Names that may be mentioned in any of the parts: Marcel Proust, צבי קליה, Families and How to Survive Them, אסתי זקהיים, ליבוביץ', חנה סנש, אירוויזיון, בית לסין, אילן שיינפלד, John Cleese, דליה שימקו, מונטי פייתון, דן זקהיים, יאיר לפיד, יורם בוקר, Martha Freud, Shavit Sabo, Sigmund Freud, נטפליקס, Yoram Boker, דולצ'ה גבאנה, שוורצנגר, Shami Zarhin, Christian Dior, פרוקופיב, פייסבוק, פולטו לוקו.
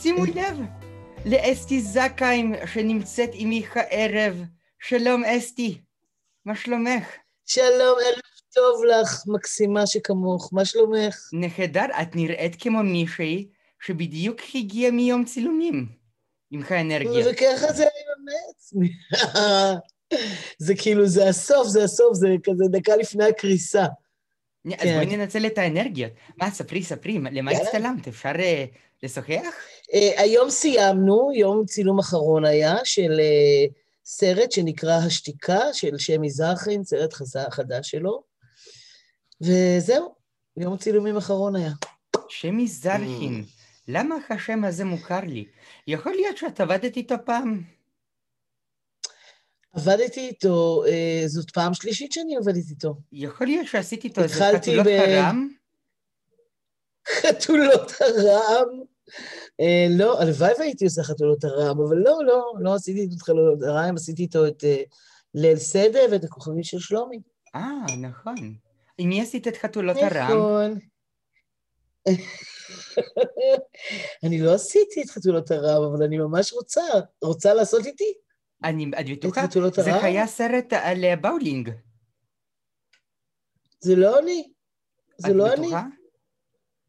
שימו לב לאסתי זקהיים שנמצאת עמי הערב. שלום אסתי, מה שלומך? שלום, ערב טוב לך, מקסימה שכמוך, מה שלומך? נהדר, את נראית כמו מישהי שבדיוק הגיעה מיום צילומים, עם האנרגיה. וככה זה האמת. זה כאילו, זה הסוף, זה הסוף, זה כזה דקה לפני הקריסה. אז בואי ננצל את האנרגיות. מה, ספרי, למה הצטלמת? אפשר לשוחח? היום סיימנו, יום צילום אחרון היה, של סרט שנקרא השתיקה, של שמי זרחין, סרט חדש שלו, וזהו, יום צילומים אחרון היה. שמי זרחין, למה השם הזה מוכר לי? יכול להיות שאת עבדת איתו פעם? עבדתי איתו, זאת פעם שלישית שאני עבדתי איתו. יכול להיות שעשיתי איתו איזה חתולות הרם? חתולות הרם? לא, הלוואי והייתי עושה חתולות הרם, אבל לא עשיתי איתו את חתולות הרם, עשיתי איתו את ליל סדר ואת הכוכבים של שלומי. נכון. עם מי עשית את חתולות הרם? נכון. אני לא עשיתי את חתולות הרם, אבל אני ממש רוצה לעשות איתי. את בטוחה, זה היה סרט על באולינג. זה לא אני. זה לא אני.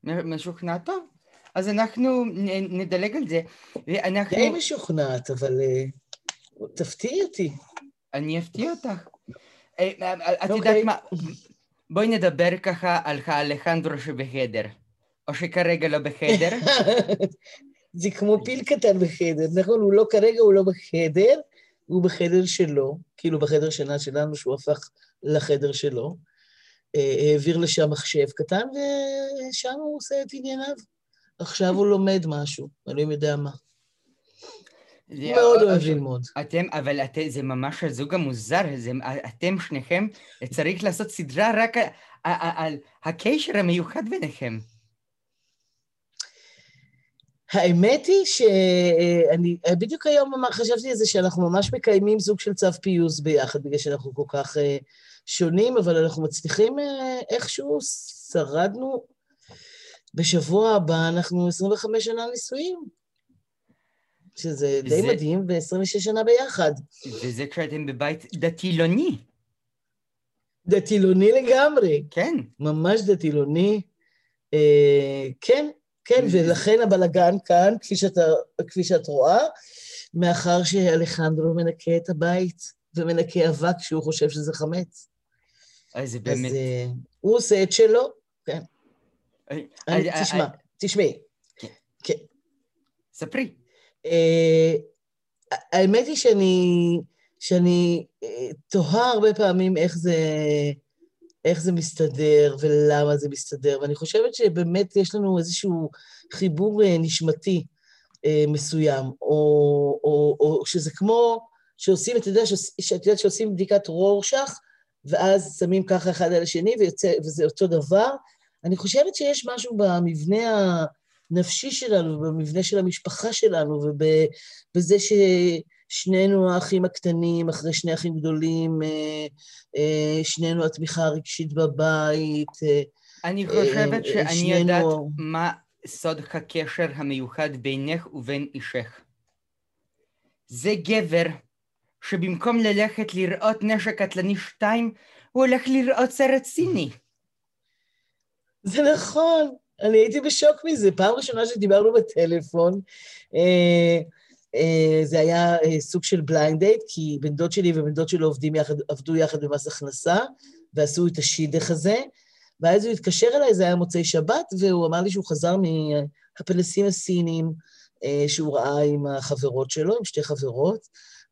משוכנע טוב. אז אנחנו נדלג על זה. די משוכנעת, אבל תפתיע אותי. אני אפתיע אותך. את יודעת מה, בואי נדבר ככה על האלחנדרו שבחדר. או שכרגע לא בחדר. זה כמו פיל קטן בחדר, נכון? הוא לא כרגע, הוא לא בחדר. הוא בחדר שלו, כאילו בחדר שינה שלנו, שהוא הפך לחדר שלו, העביר לשם מחשב קטן, ושם הוא עושה את ענייניו. עכשיו הוא לומד משהו, אלוהים יודע מה. מאוד אוהב ללמוד. אבל זה ממש הזוג המוזר, אתם שניכם, צריך לעשות סדרה רק על הקשר המיוחד ביניכם. האמת היא שאני, בדיוק היום חשבתי על זה שאנחנו ממש מקיימים זוג של צו פיוס ביחד, בגלל שאנחנו כל כך שונים, אבל אנחנו מצליחים איכשהו, שרדנו בשבוע הבא, אנחנו 25 שנה נישואים, שזה די מדהים, ו-26 שנה ביחד. וזה כשאתם בבית דתילוני. דתילוני לגמרי. כן. ממש דתילוני. כן. כן, ולכן הבלגן כאן, כפי שאת רואה, מאחר שאלחנדרו מנקה את הבית, ומנקה אבק שהוא חושב שזה חמץ. אז זה באמת. אז הוא עושה את שלו, כן. תשמעי. כן. ספרי. האמת היא שאני תוהה הרבה פעמים איך זה מסתדר ולמה זה מסתדר, ואני חושבת שבאמת יש לנו איזשהו חיבור נשמתי מסוים, או שזה כמו שעושים, אתה יודע שעושים בדיקת רורשך, ואז שמים ככה אחד על השני, וזה אותו דבר. אני חושבת שיש משהו במבנה הנפשי שלנו, במבנה של המשפחה שלנו, ובזה ש... שנינו האחים הקטנים, אחרי שני אחים גדולים, שנינו התמיכה הרגשית בבית. אני חושבת שאני יודעת מה סוד הקשר המיוחד בינך ובין אישך. זה גבר שבמקום ללכת לראות נשק קטלני 2, הוא הולך לראות סרט סיני. זה נכון, אני הייתי בשוק מזה. פעם ראשונה שדיברנו בטלפון, זה היה סוג של בליינד דייט, כי בן דוד שלי ובן דוד שלו עבדו יחד במס הכנסה, ועשו את השידך הזה, ואז הוא התקשר אליי, זה היה מוצאי שבת, והוא אמר לי שהוא חזר מהפלסים הסיניים, שהוא ראה עם החברות שלו, עם שתי חברות,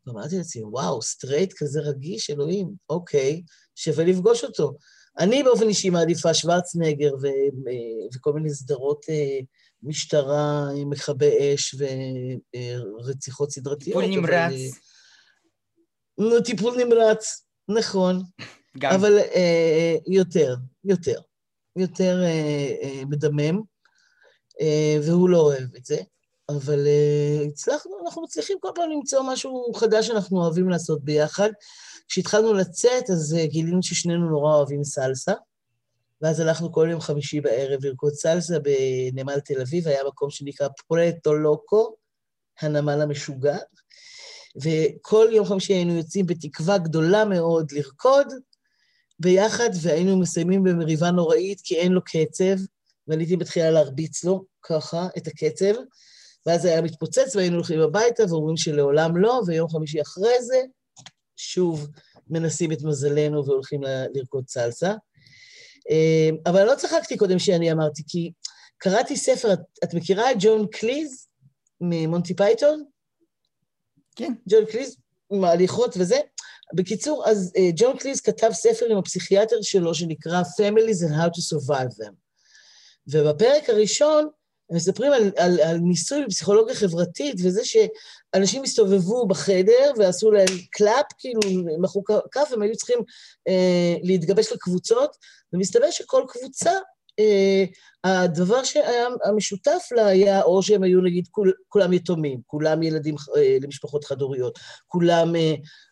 ואמרתי לעצמי, וואו, סטרייט כזה רגיש, אלוהים, אוקיי, שווה לפגוש אותו. אני באופן אישי מעדיפה שוורצנגר וכל מיני סדרות משטרה, מכבי אש ורציחות סדרתיות. טיפול נמרץ. טיפול נמרץ, נכון. גם. אבל יותר מדמם, והוא לא אוהב את זה, אבל הצלחנו, אנחנו מצליחים כל פעם למצוא משהו חדש שאנחנו אוהבים לעשות ביחד. כשהתחלנו לצאת, אז גילינו ששנינו נורא אוהבים סלסה, ואז הלכנו כל יום חמישי בערב לרקוד סלסה בנמל תל אביב, היה מקום שנקרא פולטו לוקו, הנמל המשוגע, וכל יום חמישי היינו יוצאים בתקווה גדולה מאוד לרקוד ביחד, והיינו מסיימים במריבה נוראית, כי אין לו קצב, ואני הייתי מתחילה להרביץ לו ככה את הקצב, ואז היה מתפוצץ, והיינו הולכים הביתה, ואומרים שלעולם לא, ויום חמישי אחרי זה, שוב מנסים את מזלנו והולכים לרקוד סלסה. אבל לא צחקתי קודם שאני אמרתי, כי קראתי ספר, את מכירה את ג'ון קליז ממונטי פייתון? כן. ג'ון קליז, מהליכות וזה. בקיצור, אז ג'ון קליז כתב ספר עם הפסיכיאטר שלו, שנקרא Families and How to Survive Them. ובפרק הראשון, הם מספרים על ניסוי בפסיכולוגיה חברתית, וזה שאנשים הסתובבו בחדר ועשו להם קלאפ, כאילו מחו כף, הם היו צריכים להתגבש לקבוצות, ומסתבר שכל קבוצה, הדבר שהיה המשותף לה היה, או שהם היו נגיד כולם יתומים, כולם ילדים למשפחות חד-הוריות, כולם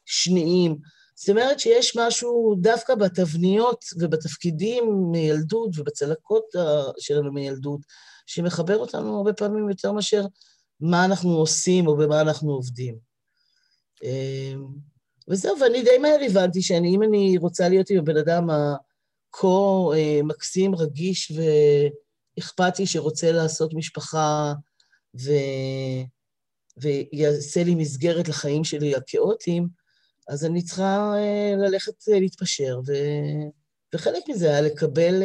שניים, זאת אומרת שיש משהו דווקא בתבניות ובתפקידים מילדות ובצלקות שלנו מילדות, שמחבר אותנו הרבה פעמים יותר מאשר מה אנחנו עושים או במה אנחנו עובדים. וזהו, ואני די מהר הבנתי שאני, אם אני רוצה להיות עם הבן אדם הכה מקסים, רגיש ואכפתי שרוצה לעשות משפחה ויעשה לי מסגרת לחיים שלי הכאוטיים, אז אני צריכה ללכת להתפשר, וחלק מזה היה לקבל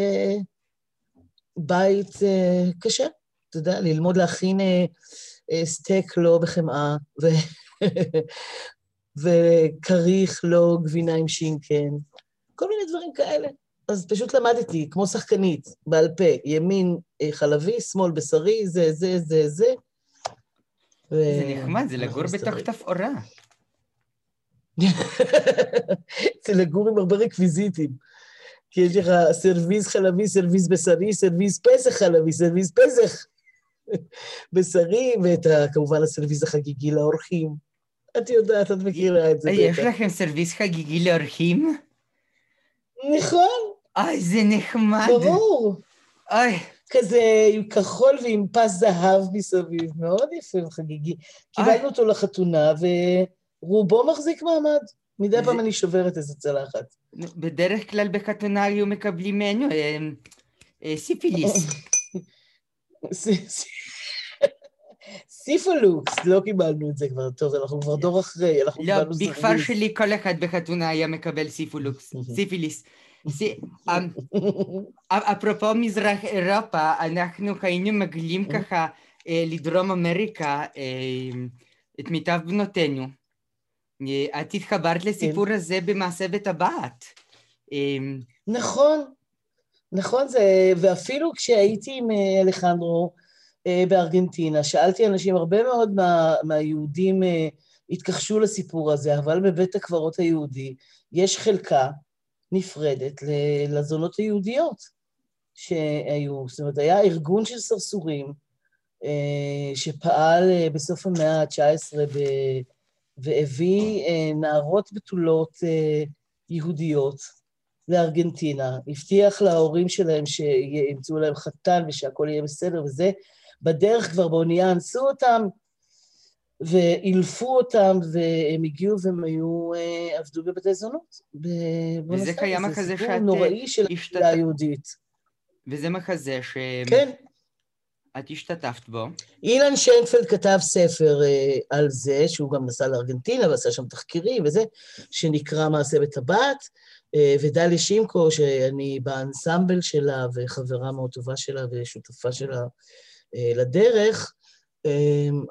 בית קשה, אתה יודע, ללמוד להכין סטייק לא בחמאה, וכריך לא גבינה עם שינקן, כל מיני דברים כאלה. אז פשוט למדתי, כמו שחקנית, בעל פה, ימין חלבי, שמאל בשרי, זה, זה, זה, זה. זה נחמד, זה לגור בתוך תפאורה. זה לגור עם הרבה רקוויזיטים. כי יש לך סרוויז חלבי, סרוויז בשרי, סרוויז פסח חלבי, סרוויז פסח בשרי, וכמובן הסרוויז החגיגי לאורחים. את יודעת, את מכירה את זה. יש לכם סרוויז חגיגי לאורחים? נכון. אוי, זה נחמד. ברור. אוי. כזה כחול ועם פס זהב מסביב, מאוד יפה וחגיגי. קיבלנו אותו לחתונה, ורובו מחזיק מעמד. מדי פעם אני שוברת איזה צלחת. בדרך כלל בחתונה היו מקבלים ממנו סיפיליס. סיפולוקס, לא קיבלנו את זה כבר, טוב, אנחנו כבר דור אחרי, אנחנו קיבלנו סרוויס. לא, בכפר שלי כל אחד בחתונה היה מקבל סיפולוקס, סיפיליס. אפרופו מזרח אירופה, אנחנו היינו מגלים ככה לדרום אמריקה את מיטב בנותינו. את התחברת לסיפור הזה במעשה טבעת. נכון, נכון, ואפילו כשהייתי עם אלחנדרו בארגנטינה, שאלתי אנשים, הרבה מאוד מהיהודים התכחשו לסיפור הזה, אבל בבית הקברות היהודי יש חלקה נפרדת לזונות היהודיות שהיו, זאת אומרת, היה ארגון של סרסורים שפעל בסוף המאה ה-19 והביא נערות בתולות יהודיות לארגנטינה, הבטיח להורים שלהם שימצאו להם חתן ושהכל יהיה בסדר וזה, בדרך כבר באונייה אנסו אותם ואילפו אותם, והם הגיעו והם היו, עבדו בבתי זונות. וזה קיים מחזה שאת נוראי של הקהילה היהודית. וזה מחזה ש... כן. את השתתפת בו. אילן שיינפלד כתב ספר על זה, שהוא גם נסע לארגנטינה ועשה שם תחקירים וזה, שנקרא מעשה בטבעת, ודליה שימקו, שאני באנסמבל שלה וחברה מאוד טובה שלה ושותפה שלה לדרך,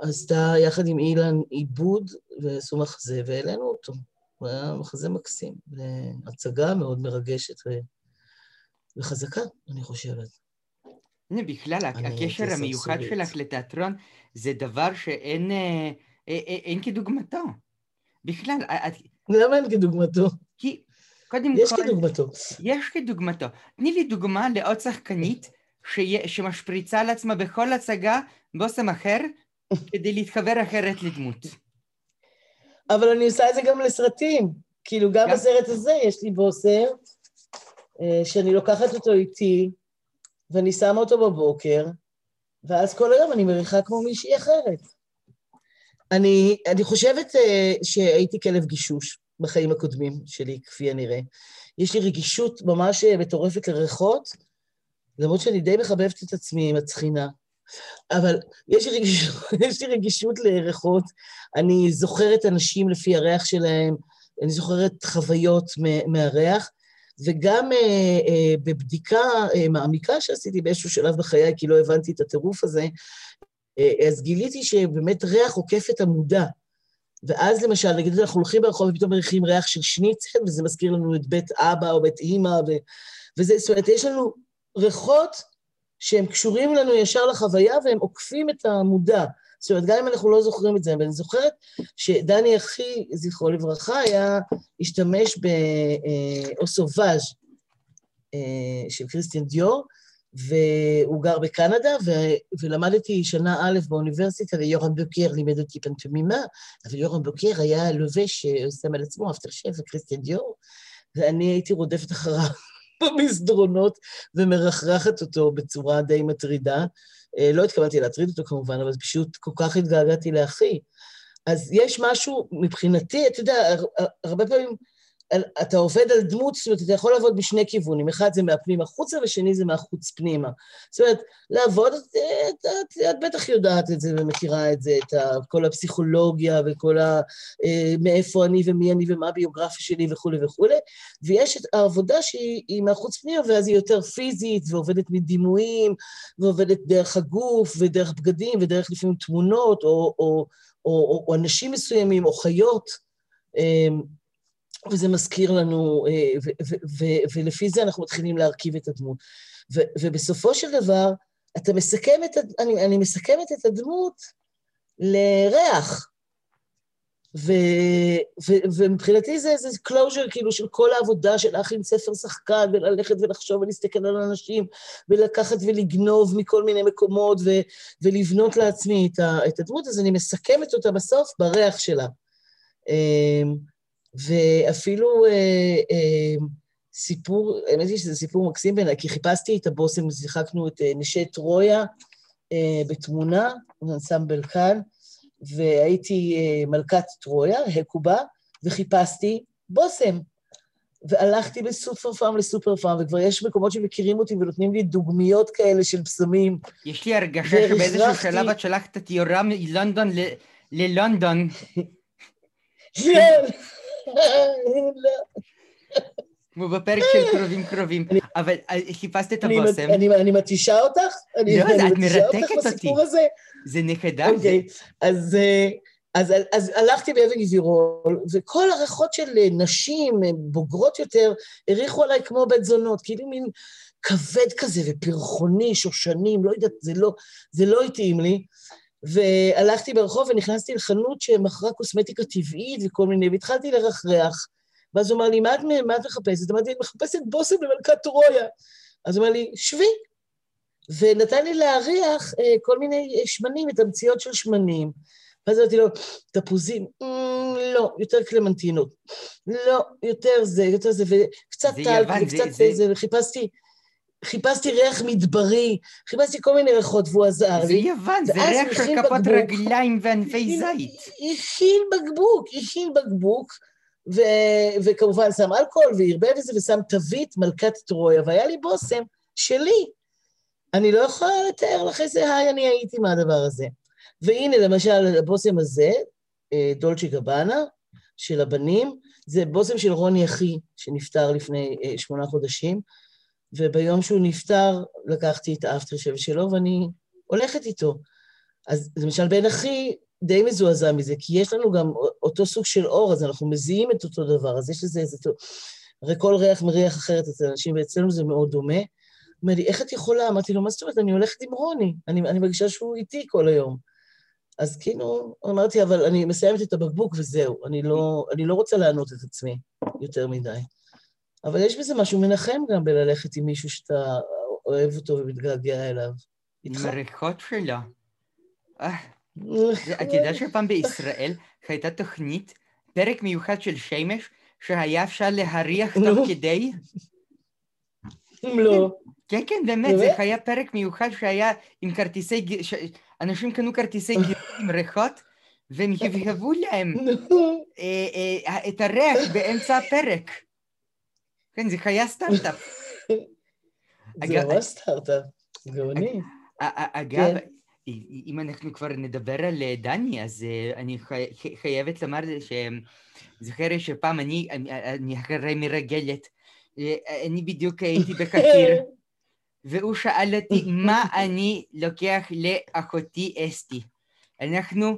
עשתה יחד עם אילן עיבוד ועשו מחזה, והעלינו אותו. הוא היה מחזה מקסים, הצגה מאוד מרגשת וחזקה, אני חושבת. בכלל, הקשר המיוחד שלך לתיאטרון זה דבר שאין כדוגמתו. בכלל, למה אין כדוגמתו? כי קודם כל... יש כדוגמתו. יש כדוגמתו. תני לי דוגמה לעוד שחקנית שמשפריצה על עצמה בכל הצגה בושם אחר כדי להתחבר אחרת לדמות. אבל אני עושה את זה גם לסרטים. כאילו, גם בסרט הזה יש לי בושם שאני לוקחת אותו איתי, ואני שמה אותו בבוקר, ואז כל היום אני מריחה כמו מישהי אחרת. אני חושבת שהייתי כלב גישוש בחיים הקודמים שלי, כפי הנראה. יש לי רגישות ממש מטורפת לריחות, למרות שאני די מחבבת את עצמי עם הצחינה. אבל יש לי רגישות לריחות, אני זוכרת אנשים לפי הריח שלהם, אני זוכרת חוויות מהריח, וגם בבדיקה מעמיקה שעשיתי באיזשהו שלב בחיי, כי לא הבנתי את הטירוף הזה, אז גיליתי שבאמת ריח עוקף את המודע. ואז למשל, נגיד, אנחנו הולכים ברחוב ופתאום מריחים ריח של שניצל, וזה מזכיר לנו את בית אבא או בית אמא, וזה, זאת אומרת, יש לנו ריחות שהם קשורים לנו ישר לחוויה, והם עוקפים את המודע. זאת אומרת, גם אם אנחנו לא זוכרים את זה, אבל אני זוכרת שדני אחי, זכרו לברכה, היה השתמש באוסובאז' של קריסטיאן דיור, והוא גר בקנדה, ולמדתי שנה א' באוניברסיטה, ויורם בוקר לימד אותי פנטומימה, אבל יורם בוקר היה לובש ששם על עצמו, אפטר שייב וקריסטיאן דיור, ואני הייתי רודפת אחריו במסדרונות, ומרחרחת אותו בצורה די מטרידה. לא התכוונתי להטריד אותו כמובן, אבל פשוט כל כך התגעגעתי לאחי. אז יש משהו מבחינתי, אתה יודע, הרבה פעמים אתה עובד על דמות, זאת אומרת, אתה יכול לעבוד בשני כיוונים, אחד זה מהפנים החוצה, ושני זה מהחוץ פנימה. זאת אומרת, לעבוד, את בטח יודעת את זה ומכירה את זה, את כל הפסיכולוגיה וכל מאיפה אני ומי אני ומה הביוגרפיה שלי וכו' וכו'. ויש את העבודה שהיא מהחוץ פנימה, ואז היא יותר פיזית, ועובדת מדימויים, ועובדת דרך הגוף, ודרך בגדים, ודרך לפעמים תמונות, או אנשים מסוימים, או חיות, וזה מזכיר לנו, ולפי זה אנחנו מתחילים להרכיב את הדמות. ובסופו של דבר, אני מסכמת את הדמות לריח. ומבחינתי זה קלוז'ר כאילו של כל העבודה של להכין ספר שחקן, וללכת ולחשוב ולהסתכל על אנשים, ולקחת ולגנוב מכל מיני מקומות, ולבנות לעצמי את הדמות, אז אני מסכמת אותה בסוף בריח שלה. ואפילו סיפור, האמת היא שזה סיפור מקסים ביניי, כי חיפשתי את הבושם, שיחקנו את נשי טרויה בתמונה, אנסמבל כאן, והייתי מלכת טרויה, הקובה, וחיפשתי בושם. והלכתי בסופר פעם לסופר פעם, וכבר יש מקומות שמכירים אותי ונותנים לי דוגמיות כאלה של בשמים. יש לי הרגשה שבאיזשהו שלב את שלחת את יורם ללונדון ללונדון. כן. כמו בפרק של קרובים קרובים, אבל חיפשת את הבושם. אני מתישה אותך? לא, את מרתקת אותי. זה נחדה. אוקיי, אז הלכתי באבן גבירול, וכל הריחות של נשים בוגרות יותר הריחו עליי כמו בית זונות, כאילו מין כבד כזה ופרחוני, שושנים, לא יודעת, זה לא התאים לי. והלכתי ברחוב ונכנסתי לחנות שמכרה קוסמטיקה טבעית וכל מיני, והתחלתי לרחרח, ואז הוא אמר לי, מה את מחפשת? אמרתי, אני מחפשת בושם למלכת טרויה. אז הוא אמר לי, שבי, ונתן לי להריח כל מיני שמנים, תמציות של שמנים. ואז אמרתי לו, תפוזים, לא, יותר קלמנטינות, לא, יותר זה, וקצת טל, וקצת זה, וחיפשתי ריח מדברי, חיפשתי כל מיני ריחות, והוא עזר לי. זה יוון, זה ריח של כפות רגליים וענפי זית. הכין בקבוק, וכמובן שם אלכוהול, והרבה וזה, ושם תווית מלכת טרויה, והיה לי בושם שלי. אני לא יכולה לתאר לך איזה היי אני הייתי מהדבר הזה. והנה, למשל, הבושם הזה, דולצ'ה גבאנה, של הבנים, זה בושם של רוני אחי, שנפטר לפני 8 חודשים, וביום שהוא נפטר, לקחתי את האפטר שייב שלו, ואני הולכת איתו. אז למשל, בן אחי די מזועזע מזה, כי יש לנו גם אותו סוג של אור, אז אנחנו מזיעים את אותו דבר, אז יש לזה איזה... הרי כל ריח מריח אחרת אצל אנשים, ואצלנו זה מאוד דומה. אמר לי, איך את יכולה? אמרתי לו, מה זאת אומרת? אני הולכת עם רוני, אני מרגישה שהוא איתי כל היום. אז כאילו, אמרתי, אבל אני מסיימת את הבקבוק וזהו, אני לא רוצה לענות את עצמי יותר מדי. אבל יש בזה משהו מנחם גם בללכת עם מישהו שאתה אוהב אותו ומתגעגע אליו. עם הריחות שלה. את יודעת שפעם בישראל הייתה תוכנית, פרק מיוחד של שמש, שהיה אפשר להריח תוך כדי? אם לא... כן, כן, באמת, זה היה פרק מיוחד שהיה עם כרטיסי... אנשים קנו כרטיסי גירות עם ריחות, והם הבהבו להם את הריח באמצע הפרק. כן, זה היה סטארט-אפ. זה ממש סטארט-אפ, גאוני. אגב, אם אנחנו כבר נדבר על דני, אז אני חייבת לומר שזכרי שפעם אני אחרי מרגלת, אני בדיוק הייתי בקהיר, והוא שאל אותי מה אני לוקח לאחותי אסתי. אנחנו,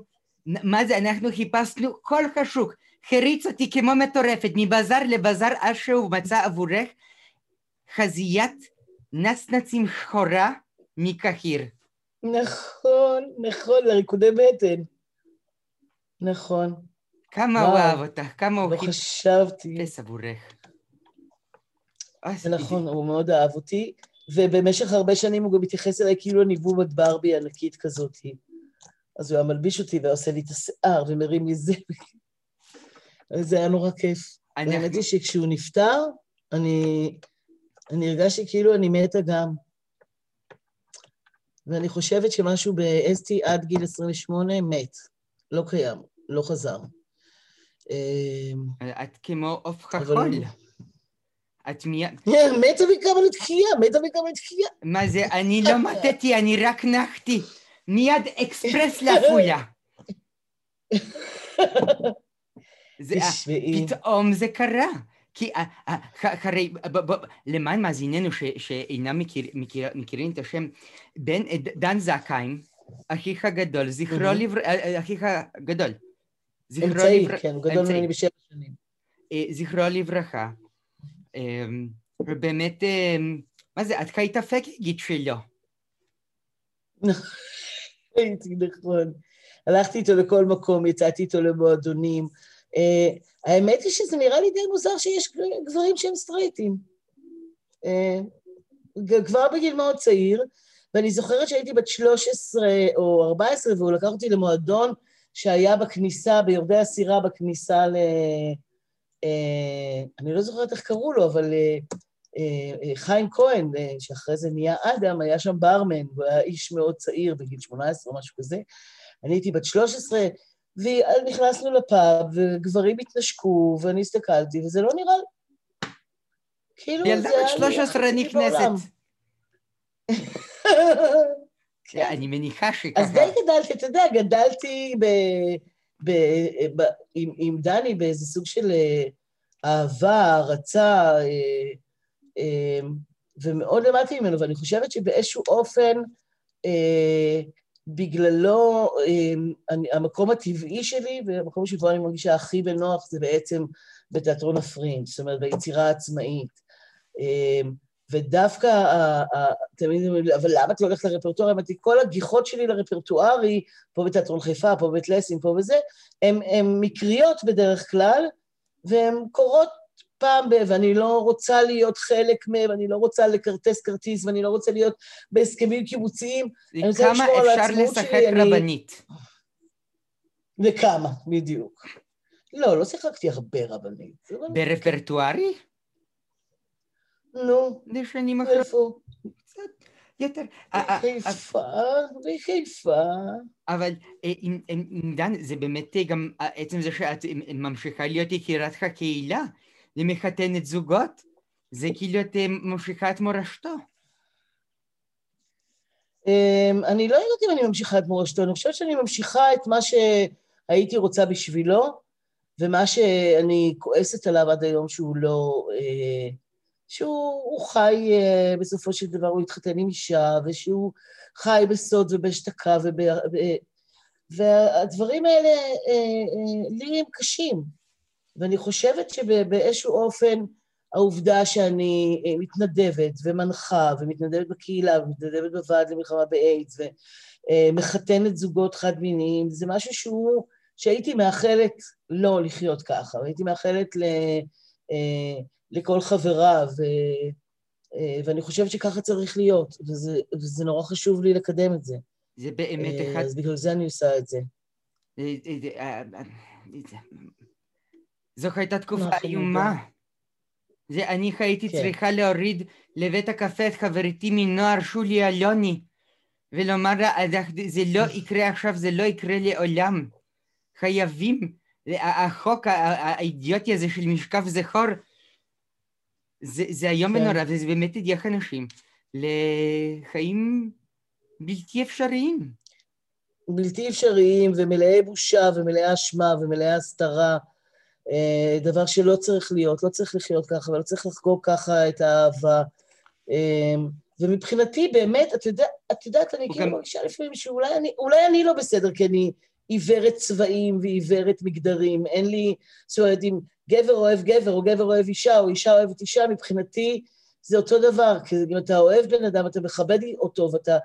מה זה, אנחנו חיפשנו כל השוק, חריץ אותי כמו מטורפת, מבזר לבזר עד שהוא מצא עבורך חזיית נצנצים שחורה מקהיר. נכון, נכון, לריקודי בטן. נכון. כמה הוא אהב אותך, כמה הוא... לא חשבתי. לסבורך. נכון, הוא מאוד אהב אותי, ובמשך הרבה שנים הוא גם התייחס אליי כאילו ניבובת ברבי ענקית כזאת. אז הוא היה מלביש אותי ועושה לי את השיער ומרים לי זה. זה היה נורא כיף. האמת היא שכשהוא נפטר, אני הרגשתי כאילו אני מתה גם. ואני חושבת שמשהו באסתי עד גיל 28 מת. לא קיים, לא חזר. את כמו אוף כחול. את מיה... מתה מכמה לתחייה, מתה מכמה לתחייה. מה זה, אני לא מתתי, אני רק נחתי. מיד אקספרס לאפולה. פתאום זה קרה. כי הרי, למען מאזיננו שאינם מכירים את השם, דן זקהיים, אחיך הגדול, זכרו לברכה, אחיך הגדול. אמצעי, כן, גדול ממני בשבע שנים. זכרו לברכה. באמת, מה זה, את חיית הפקגית שלו. הייתי נכון. הלכתי איתו לכל מקום, יצאתי איתו למועדונים, האמת היא שזה נראה לי די מוזר שיש גברים שהם סטרייטים. כבר בגיל מאוד צעיר, ואני זוכרת שהייתי בת 13 או 14, והוא לקח אותי למועדון שהיה בכניסה, ביורדי הסירה בכניסה ל... אני לא זוכרת איך קראו לו, אבל חיים כהן, שאחרי זה נהיה אדם, היה שם ברמן, הוא היה איש מאוד צעיר בגיל 18 או משהו כזה. אני הייתי בת 13, ונכנסנו לפאב, וגברים התנשקו, ואני הסתכלתי, וזה לא נראה... כאילו, ילדה בת 13 נכנסת. אני מניחה שככה. אז די גדלתי, אתה יודע, גדלתי עם דני באיזה סוג של אהבה, הערצה, ומאוד למדתי ממנו, ואני חושבת שבאיזשהו אופן... בגללו, המקום הטבעי שלי, והמקום שבו אני מרגישה הכי בנוח, זה בעצם בתיאטרון הפרינג', זאת אומרת, ביצירה העצמאית. ודווקא, תמיד, אבל למה את לא הולכת לרפרטואר? אמרתי, כל הגיחות שלי לרפרטוארי, פה בתיאטרון חיפה, פה בית לסין, פה וזה, הן מקריות בדרך כלל, והן קורות פעם, ואני לא רוצה להיות חלק מהם, אני לא רוצה לקרטס כרטיס, ואני לא רוצה להיות בהסכמים קיבוציים. וכמה אפשר לשחק רבנית? וכמה, בדיוק. לא, לא שיחקתי הרבה רבנית. ברפרטוארי? נו. לשנים אחרות. איפה? קצת יותר. בחיפה, בחיפה. אבל דן, זה באמת גם עצם זה שאת ממשיכה להיות יקירת הקהילה, למחתנת זוגות, זה כאילו את ממשיכה את מורשתו. אני לא יודעת אם אני ממשיכה את מורשתו, אני חושבת שאני ממשיכה את מה שהייתי רוצה בשבילו, ומה שאני כועסת עליו עד היום שהוא לא... שהוא חי, בסופו של דבר הוא התחתן עם אישה, ושהוא חי בסוד ובשתקה, והדברים האלה לי הם קשים. ואני חושבת שבאיזשהו אופן העובדה שאני מתנדבת ומנחה ומתנדבת בקהילה ומתנדבת בוועד למלחמה באיידס ומחתנת זוגות חד מיניים, זה משהו שהייתי מאחלת לא לחיות ככה, והייתי מאחלת לכל חברה, ואני חושבת שככה צריך להיות, וזה נורא חשוב לי לקדם את זה. זה באמת אחד... אז בגלל זה אני עושה את זה. זו הייתה תקופה איומה. זה אני הייתי צריכה להוריד לבית הקפה את חברתי מנוער שולי אלוני, ולומר לה, זה לא יקרה עכשיו, זה לא יקרה לעולם. חייבים, החוק האידיוטי הזה של משקף זכור, זה היום ונורא, וזה באמת הדיח אנשים לחיים בלתי אפשריים. בלתי אפשריים ומלאי בושה ומלאי אשמה ומלאי הסתרה, דבר שלא צריך להיות, לא צריך לחיות ככה, ולא צריך לחגוג ככה את האהבה. ומבחינתי באמת, את יודעת, אני כאילו מרגישה לפעמים שאולי אני לא בסדר, כי אני עיוורת צבעים ועיוורת מגדרים. אין לי, זאת אומרת, אם גבר אוהב גבר, או גבר אוהב אישה, או אישה אוהבת אישה, מבחינתי זה אותו דבר, כי אם אתה אוהב בן אדם, אתה מכבד אותו, ואתה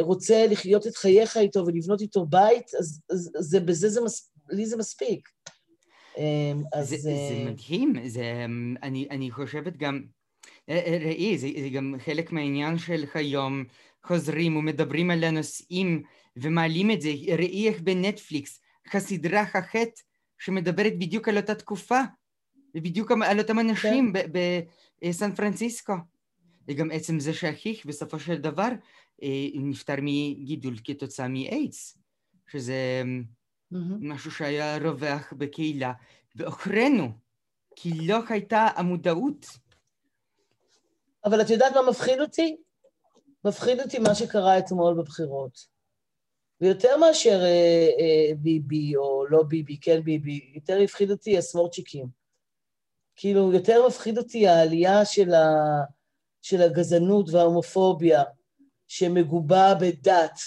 רוצה לחיות את חייך איתו ולבנות איתו בית, אז בזה לי זה מספיק. זה מדהים, אני חושבת גם, ראי, זה גם חלק מהעניין של היום, חוזרים ומדברים על הנושאים ומעלים את זה, ראי איך בנטפליקס, הסדרה החטא שמדברת בדיוק על אותה תקופה, ובדיוק על אותם אנשים בסן פרנסיסקו. וגם עצם זה שהחיך בסופו של דבר נפטר מגידול כתוצאה מאיידס, שזה משהו שהיה רווח בקהילה, ואוכרנו, כי לא הייתה המודעות. אבל את יודעת מה מפחיד אותי? מפחיד אותי מה שקרה אתמול בבחירות. ויותר מאשר ביבי או לא ביבי, כן ביבי, יותר הפחיד אותי הסמורצ'יקים. כאילו, יותר מפחיד אותי העלייה של הגזענות וההומופוביה, שמגובה בדת,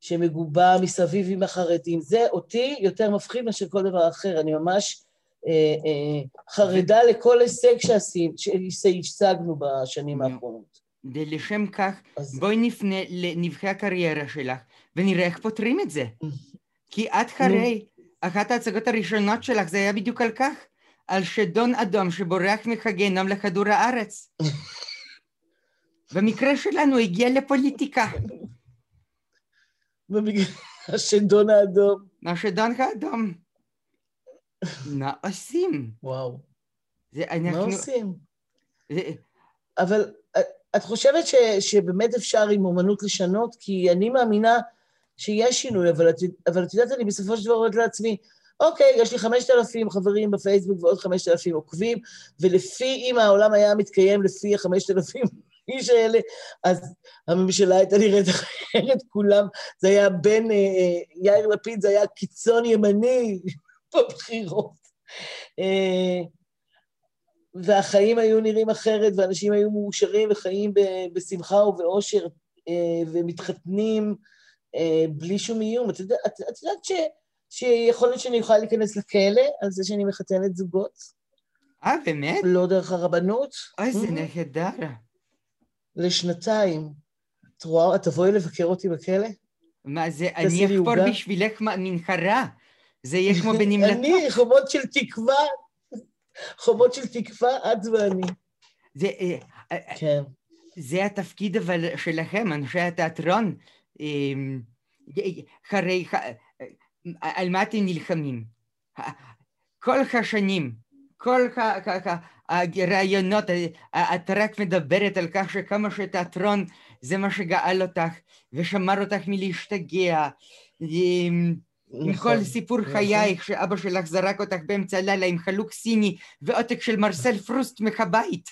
שמגובה מסביב עם החרדים. זה אותי יותר מפחיד מאשר כל דבר אחר. אני ממש חרדה לכל הישג שהשגנו בשנים האחרונות. לשם כך, בואי נפנה לנבחי הקריירה שלך, ונראה איך פותרים את זה. כי עד אחרי, אחת ההצגות הראשונות שלך, זה היה בדיוק על כך, על שדון אדום שבורח מחגנום לכדור הארץ. במקרה שלנו הגיע לפוליטיקה. השדון האדום. השדון האדום. מה עושים? וואו. מה עושים? אבל את חושבת שבאמת אפשר עם אומנות לשנות? כי אני מאמינה שיש שינוי, אבל את יודעת, אני בסופו של דבר אומרת לעצמי, אוקיי, יש לי 5,000 חברים בפייסבוק ועוד 5,000 עוקבים, ולפי אם העולם היה מתקיים, לפי ה-5,000 איש האלה, אז הממשלה הייתה נראית אחרת, כולם, זה היה בין, יאיר לפיד, זה היה קיצון ימני בבחירות. והחיים היו נראים אחרת, ואנשים היו מאושרים וחיים בשמחה ובאושר, ומתחתנים בלי שום איום. את יודעת שיכול להיות שאני אוכל להיכנס לכלא על זה שאני מחתנת זוגות? באמת? לא דרך הרבנות. אוי, זה נהדר. לשנתיים. את רואה, את תבואי לבקר אותי בכלא? מה זה, אני אכפור בשבילך מנחרה. זה יהיה כמו בנמלטה. אני, חומות של תקווה. חומות של תקווה, את ואני. זה התפקיד אבל שלכם, אנשי התיאטרון. על מה אתם נלחמים? כל השנים, כל הרעיונות, את רק מדברת על כך שכמה שתיאטרון זה מה שגאל אותך, ושמר אותך מלהשתגע. עם כל סיפור חייך שאבא שלך זרק אותך באמצע הלילה עם חלוק סיני ועותק של מרסל פרוסט מהבית.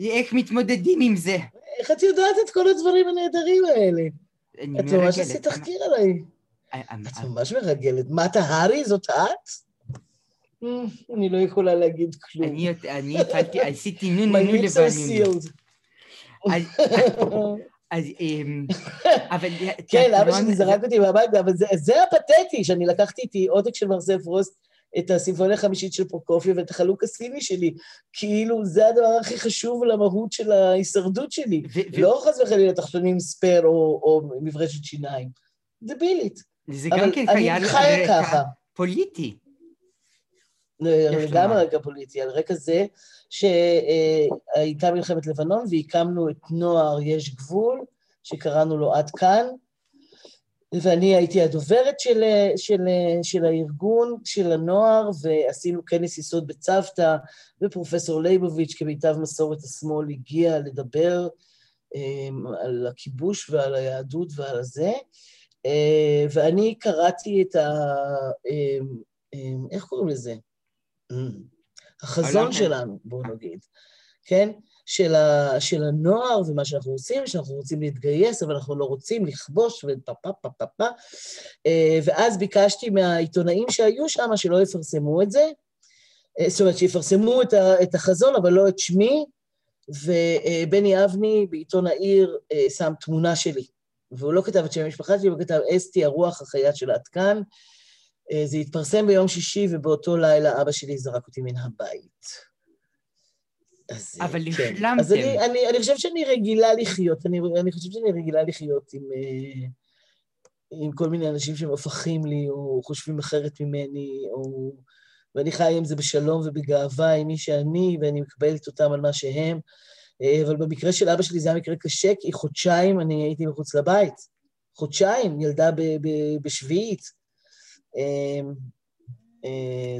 איך מתמודדים עם זה? איך את יודעת את כל הדברים הנהדרים האלה? את ממש עשית תחקיר עליי. את ממש מרגלת. מה את ההרי? זאת את? אני לא יכולה להגיד כלום. אני עשיתי נונו לבנים. כן, אבא שלי זרק אותי מהבית, אבל זה הפתטי, שאני לקחתי איתי עותק של מרסל פרוסט, את הסימפוניה החמישית של פרוקופיב, ואת החלוק הסיני שלי, כאילו זה הדבר הכי חשוב למהות של ההישרדות שלי, לא חס וחלילה תחתונים ספר או מברשת שיניים, זה בילית. זה גם כן חייל פוליטי. גם על רקע פוליטי, על רקע זה שהייתה מלחמת לבנון והקמנו את נוער יש גבול שקראנו לו עד כאן, ואני הייתי הדוברת של, של, של הארגון, של הנוער, ועשינו כנס יסוד בצוותא, ופרופסור ליבוביץ' כמיטב מסורת השמאל הגיע לדבר על הכיבוש ועל היהדות ועל הזה, ואני קראתי את ה... איך קוראים לזה? החזון שלנו, בואו נגיד, כן? של הנוער ומה שאנחנו עושים, שאנחנו רוצים להתגייס, אבל אנחנו לא רוצים לכבוש ופפפפפפ. ואז ביקשתי מהעיתונאים שהיו שם שלא יפרסמו את זה, זאת אומרת שיפרסמו את החזון, אבל לא את שמי, ובני אבני בעיתון העיר שם תמונה שלי, והוא לא כתב את שם המשפחה שלי, הוא כתב אסתי הרוח החיה של עד כאן. זה התפרסם ביום שישי, ובאותו לילה אבא שלי זרק אותי מן הבית. אז, אבל כן. השלמתם. אז אני חושב שאני רגילה לחיות, אני חושב שאני רגילה לחיות עם כל מיני אנשים שמפחים לי, או חושבים אחרת ממני, או, ואני חיה עם זה בשלום ובגאווה עם מי שאני, ואני מקבלת אותם על מה שהם, אבל במקרה של אבא שלי זה היה מקרה קשה, כי חודשיים אני הייתי מחוץ לבית, חודשיים, ילדה בשביעית,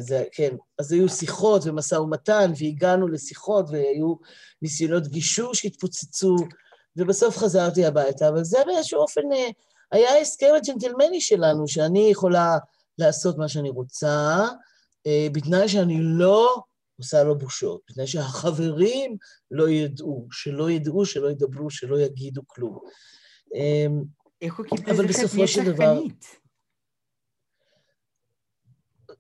זה, כן, אז היו שיחות ומשא ומתן, והגענו לשיחות, והיו ניסיונות גישור שהתפוצצו, ובסוף חזרתי הביתה, אבל זה באיזשהו אופן, היה ההסכם הג'נטלמני שלנו, שאני יכולה לעשות מה שאני רוצה, בתנאי שאני לא עושה לו בושות, בתנאי שהחברים לא ידעו, שלא ידעו, שלא ידברו, שלא יגידו כלום. איך הוא קיבל את זה תהיה שחקנית?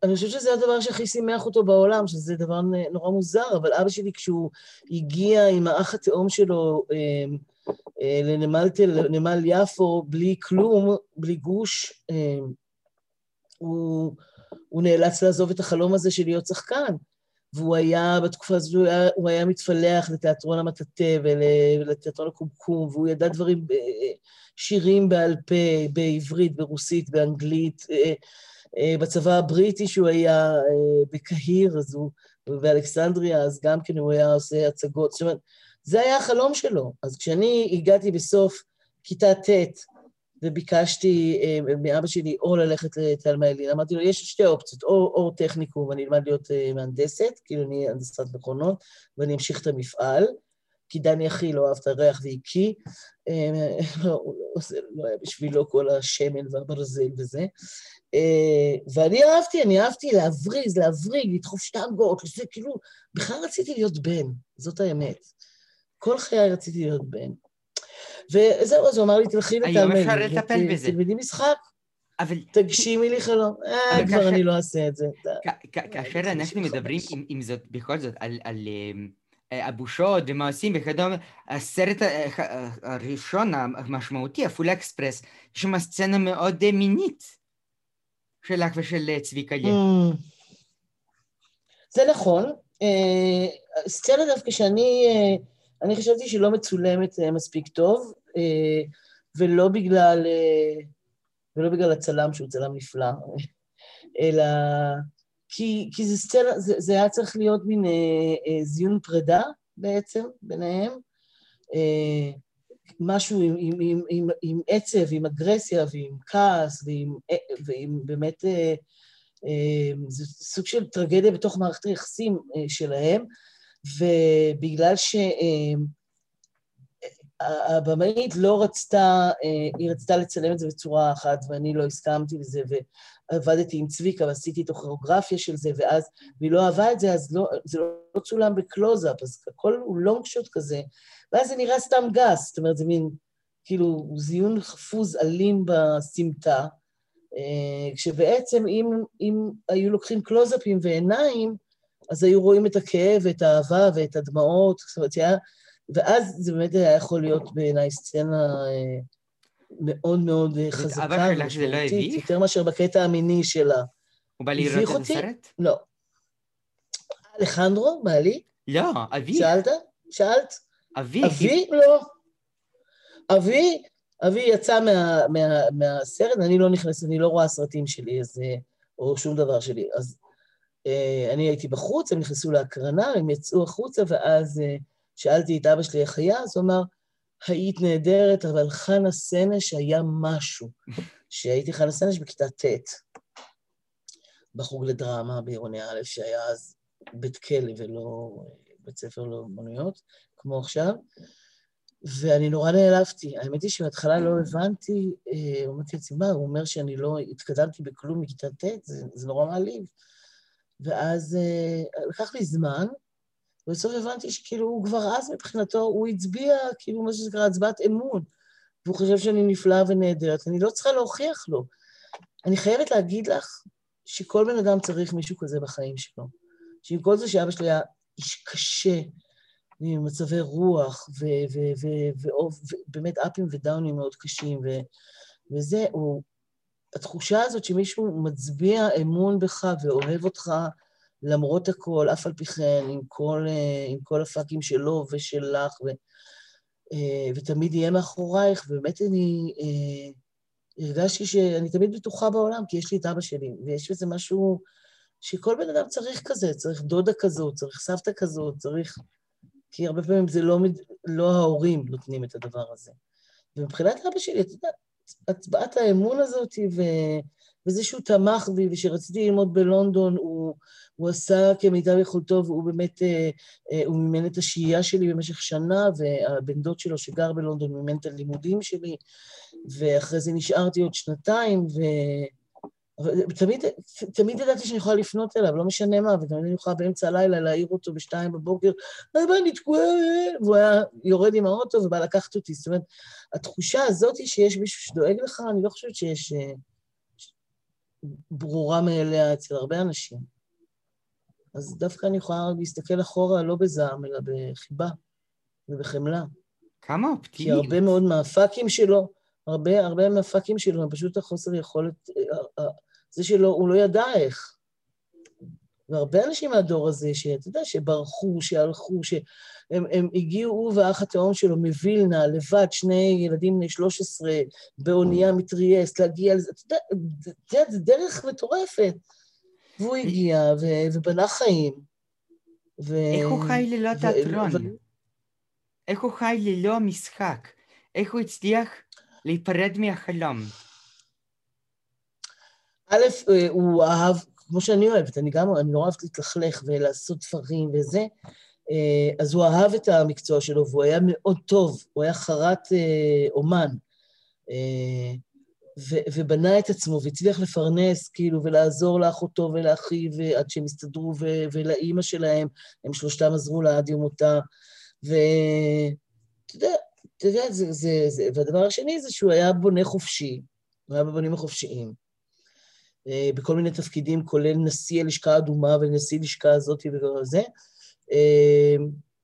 אני חושבת שזה הדבר שהכי שימח אותו בעולם, שזה דבר נורא מוזר, אבל אבא שלי כשהוא הגיע עם האח התאום שלו לנמל יפו, בלי כלום, בלי גוש, הוא נאלץ לעזוב את החלום הזה של להיות שחקן, והוא היה, בתקופה הזו, הוא היה מתפלח לתיאטרון המטאטה ולתיאטרון הקומקום, והוא ידע דברים, שירים בעל פה, בעברית, ברוסית, באנגלית, בצבא הבריטי שהוא היה בקהיר, אז הוא, ובאלכסנדריה, אז גם כן הוא היה עושה הצגות, זאת אומרת, זה היה החלום שלו. אז כשאני הגעתי בסוף כיתה ט' וביקשתי מאבא שלי או ללכת לתלמה אלין, אמרתי לו, יש שתי אופציות, או טכניקום, אני אלמד להיות מהנדסת, כאילו אני הנדסת מכונות, ואני אמשיך את המפעל, כי דני אחי לא אהב את הריח והיקי, זה לא היה בשבילו כל השמן והברזל וזה, ואני אהבתי, להבריז, להבריג, לדחוף שטנגות, זה כאילו, בכלל רציתי להיות בן, זאת האמת. כל חיי רציתי להיות בן. וזהו, אז הוא אמר לי, תלכי לתלמד. היום אפשר לטפל בזה. תלמדי משחק, תגשימי לי חלום. כבר אני לא אעשה את זה. כאשר אנחנו מדברים עם זאת, בכל זאת, על הבושות ומה עושים וכדומה, הסרט הראשון המשמעותי, הפולה אקספרס, יש שם סצנה מאוד מינית. שלך ושל צבי קליה. זה נכון. סצנה דווקא שאני חשבתי שהיא לא מצולמת מספיק טוב, ולא בגלל הצלם, שהוא צלם נפלא, אלא כי זה סצנה, זה היה צריך להיות מין זיון פרידה בעצם, ביניהם, משהו עם עצב, עם אגרסיה ועם כעס, ועם באמת, זה סוג של טרגדיה בתוך מערכת היחסים שלהם, ובגלל שהבמאית לא רצתה, היא רצתה לצלם את זה בצורה אחת, ואני לא הסכמתי לזה, ועבדתי עם צביקה, ועשיתי את הכוריאוגרפיה של זה, ואז, והיא לא אהבה את זה, אז זה לא צולם בקלוז-אפ, אז הכל הוא לונג שוט כזה, ואז זה נראה סתם גס, זאת אומרת, זה מין, כאילו, זיון חפוז אלים בסמטה, כשבעצם אם היו לוקחים קלוזאפים ועיניים, אז היו רואים את הכאב ואת האהבה ואת הדמעות, זאת אומרת, ואז זה באמת היה יכול להיות בעיניי סצנה מאוד מאוד חזקה. אבא שלך זה לא הביך? יותר מאשר בקטע המיני שלה. הוא בא לראות את הסרט? לא. אלחנדרו, בעלי? לא, אביך. שאלת? אבי לא. אבי יצא מהסרט, אני לא נכנס, אני לא רואה סרטים שלי, או שום דבר שלי. אז אני הייתי בחוץ, הם נכנסו להקרנה, הם יצאו החוצה, ואז שאלתי את אבא שלי החיה, אז הוא אמר, היית נהדרת, אבל חנה סנש היה משהו. שהייתי חלסנש בכיתה ט' בחוג לדרמה בעירוני א', שהיה אז בית כלא ולא בית ספר לאומנויות, כמו עכשיו, ואני נורא נעלבתי. האמת היא שבהתחלה לא הבנתי, אמרתי לעצמי, הוא אומר שאני לא התקדמתי בכלום מכיתה ט', זה נורא מעליב. ואז לקח לי זמן, ובסוף הבנתי שכאילו הוא כבר אז מבחינתו, הוא הצביע, כאילו מה שזה קרה, הצבעת אמון, והוא חושב שאני נפלאה ונהדרת, אני לא צריכה להוכיח לו. אני חייבת להגיד לך שכל בן אדם צריך מישהו כזה בחיים שלו. שעם כל זה שאבא שלי היה איש קשה, ממצבי רוח, ובאמת אפים ודאונים מאוד קשים, וזה, התחושה הזאת שמישהו מצביע אמון בך ואוהב אותך, למרות הכל, אף על פי כן, עם כל הפאקים שלו ושלך, ותמיד יהיה מאחורייך, ובאמת אני הרגשתי שאני תמיד בטוחה בעולם, כי יש לי את אבא שלי, ויש בזה משהו שכל בן אדם צריך כזה, צריך דודה כזאת, צריך סבתא כזאת, צריך... כי הרבה פעמים זה לא ההורים נותנים את הדבר הזה. ומבחינת אבא שלי, את יודעת, הצבעת האמון הזאת, וזה שהוא תמך בי, ושרציתי ללמוד בלונדון, הוא עשה כמיטב יכולתו, והוא באמת, הוא מימן את השהייה שלי במשך שנה, והבן דוד שלו שגר בלונדון מימן את הלימודים שלי, ואחרי זה נשארתי עוד שנתיים, תמיד ידעתי שאני יכולה לפנות אליו, לא משנה מה, ותמיד אני יכולה באמצע הלילה להעיר אותו בשתיים בבוקר, אני תקועה, והוא היה יורד עם האוטו ובא לקחת אותי. זאת אומרת, התחושה הזאת היא שיש מישהו שדואג לך, אני לא חושבת שיש ברורה מאליה אצל הרבה אנשים. אז דווקא אני יכולה להסתכל אחורה, לא בזעם, אלא בחיבה ובחמלה. כמה אופטימית. כי הרבה מאוד מהפאקים שלו, הרבה מהפאקים שלו, הם פשוט החוסר יכולת... זה שלו, הוא לא ידע איך. והרבה אנשים מהדור הזה, שאתה יודע, שברחו, שהלכו, שהם הגיעו, הוא והאח התאום שלו, מבילנה, לבד, שני ילדים בני 13, באונייה מטריאסט, להגיע לזה, אתה יודע, זה דרך מטורפת. והוא הגיע, ובנה חיים. איך הוא חי ללא תיאטרון? איך הוא חי ללא משחק? איך הוא הצליח להיפרד מהחלום? א', הוא אהב, כמו שאני אוהבת, אני לא אוהבת להתלכלך ולעשות דברים וזה, אז הוא אהב את המקצוע שלו, והוא היה מאוד טוב, הוא היה חרת אומן, ובנה את עצמו, והצליח לפרנס, כאילו, ולעזור לאחותו ולאחיו, עד שהם הסתדרו, ולאימא שלהם, הם שלושתם עזרו לה עד יום מותה, אתה יודע, והדבר השני זה שהוא היה בונה חופשי, הוא היה בבונים החופשיים, בכל מיני תפקידים, כולל נשיא הלשכה אדומה ונשיא הלשכה הזאת וכל זה,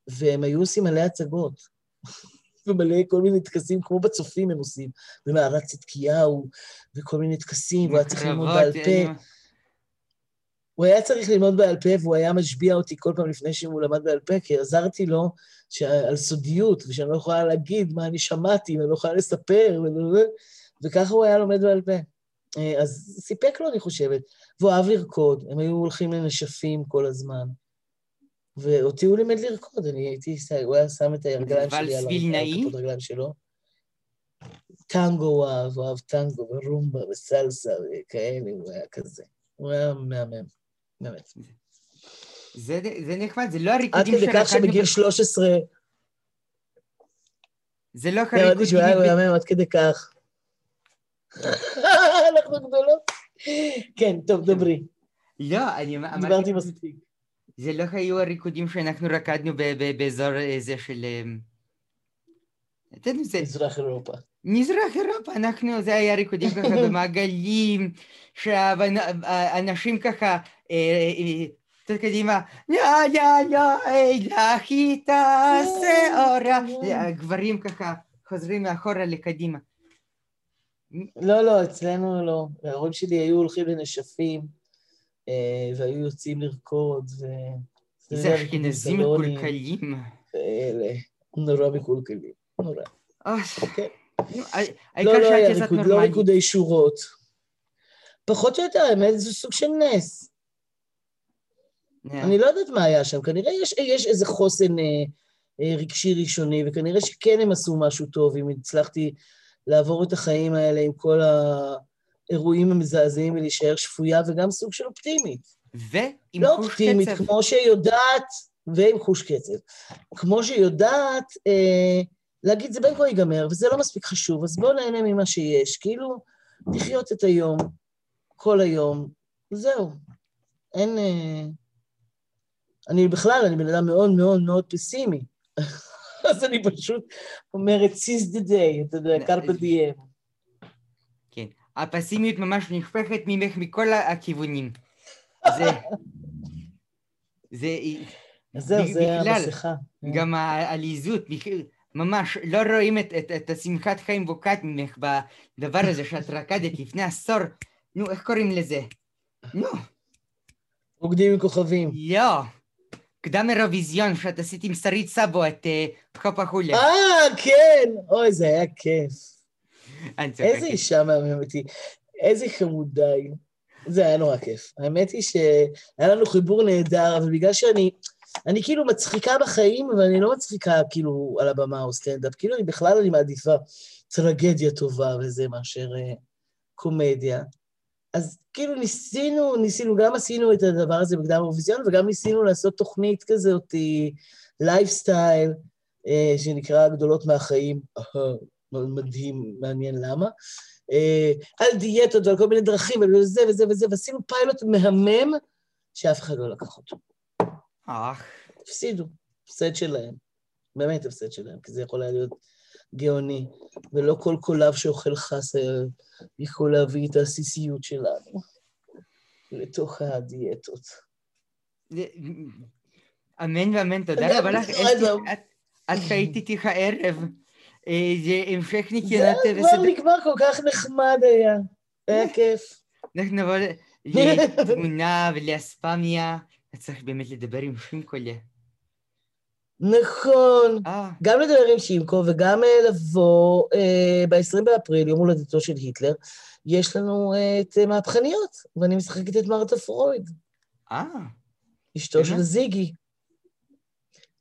והם היו עושים מלא הצגות, ומלא כל מיני תקסים, כמו בצופים הם עושים, במערת צדקיהו, וכל מיני תקסים, והיה צריך ללמוד בעל פה. הוא היה צריך ללמוד בעל פה, והוא היה משביע אותי כל פעם לפני שהוא למד בעל פה, כי עזרתי לו על סודיות, ושאני לא יכולה להגיד מה אני שמעתי, ואני לא יכולה לספר, וככה הוא היה לומד בעל פה. אז סיפק לו, אני חושבת, והוא אהב לרקוד, הם היו הולכים לנשפים כל הזמן, ואותי הוא לימד לרקוד, הוא היה שם את הרגליים שלי על הרגליים שלו, טנגו הוא אהב טנגו, ורומבה וסלסה וכאלה, הוא היה כזה, הוא היה מהמם, באמת. זה נחמד, זה לא הריקודים שלך. עד כדי כך שבגיל 13... זה לא הריקודים... הוא היה מהמם עד כדי כך. אנחנו גדולות. כן, טוב, דברי. לא, אני אמרתי... דיברתי מספיק. זה לא היו הריקודים שאנחנו רקדנו באזור איזה של... מזרח אירופה. מזרח אירופה, אנחנו... זה היה ריקודים ככה במעגלים, שאנשים ככה... קדימה, לא, לא, לא, אלחי תעשה אורה. הגברים ככה חוזרים מאחורה לקדימה. לא, לא, אצלנו לא. ההורים שלי היו הולכים לנשפים, והיו יוצאים לרקוד, זה אשכנזים מקולקלים. אלה, נורא מקולקלים, נורא. כן. לא, לא היה ריקוד, לא ריקודי שורות. פחות או יותר, האמת, זה סוג של נס. אני לא יודעת מה היה שם, כנראה יש איזה חוסן רגשי ראשוני, וכנראה שכן הם עשו משהו טוב, אם הצלחתי... לעבור את החיים האלה עם כל האירועים המזעזעים ולהישאר שפויה, וגם סוג של אופטימית. ועם לא חוש אופטימית, קצב. כמו שיודעת, ועם חוש קצב. כמו שיודעת, להגיד, זה בין כה ייגמר, וזה לא מספיק חשוב, אז בואו נהנה ממה שיש. כאילו, לחיות את היום, כל היום, זהו. אין... אני בכלל, אני בן אדם מאוד מאוד מאוד פסימי. אז אני פשוט אומרת, seize the day, אתה יודע, carpe diem. כן, הפסימיות ממש נשפכת ממך מכל הכיוונים. זה המסכה. גם העליזות, ממש לא רואים את השמחת חיים בוקעת ממך בדבר הזה שאת רקדת לפני עשור. נו, איך קוראים לזה? נו. רוקדים עם כוכבים. לא. קדם אירוויזיון, שאת עשית עם שרית סבו, את חופה חולה. כן! אוי, זה היה כיף. איזה אישה מהממתי. איזה חמודיי. זה היה נורא כיף. האמת היא שהיה לנו חיבור נהדר, אבל בגלל שאני כאילו מצחיקה בחיים, אבל אני לא מצחיקה כאילו על הבמה או סטנדאפ. כאילו אני בכלל, אני מעדיפה טרגדיה טובה וזה מאשר קומדיה. אז כאילו ניסינו, גם עשינו את הדבר הזה בקדם האירוויזיון, וגם ניסינו לעשות תוכנית כזאת, לייפסטייל, שנקרא גדולות מהחיים, מדהים, מעניין למה, על דיאטות ועל כל מיני דרכים, וזה וזה וזה, ועשינו פיילוט מהמם, שאף אחד לא לקח אותו. הפסידו, הפסד שלהם, באמת הפסד שלהם, כי זה יכול היה להיות... גאוני, ולא כל קולב שאוכל חס יכול להביא את העסיסיות שלנו לתוך הדיאטות. אמן ואמן, תודה רבה לך. את חיית איתי הערב. זה המשך ניקיונת... זה כבר נגמר, כל כך נחמד היה. היה כיף. אנחנו נבוא לתמונה ולאספמיה. צריך באמת לדבר עם שם קולה. נכון, גם לדבר עם שימקו וגם לבוא ב-20 באפריל, יום הולדתו של היטלר, יש לנו את מהפכניות, ואני משחקת את מרתה פרויד. אשתו של זיגי.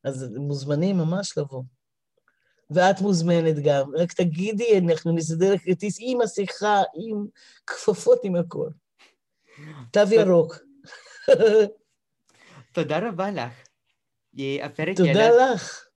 אז מוזמנים ממש לבוא. ואת מוזמנת גם, רק תגידי, אנחנו נסדר לכרטיס עם השיחה, עם כפפות, עם הכל. תו ירוק. תודה רבה לך. תודה לך.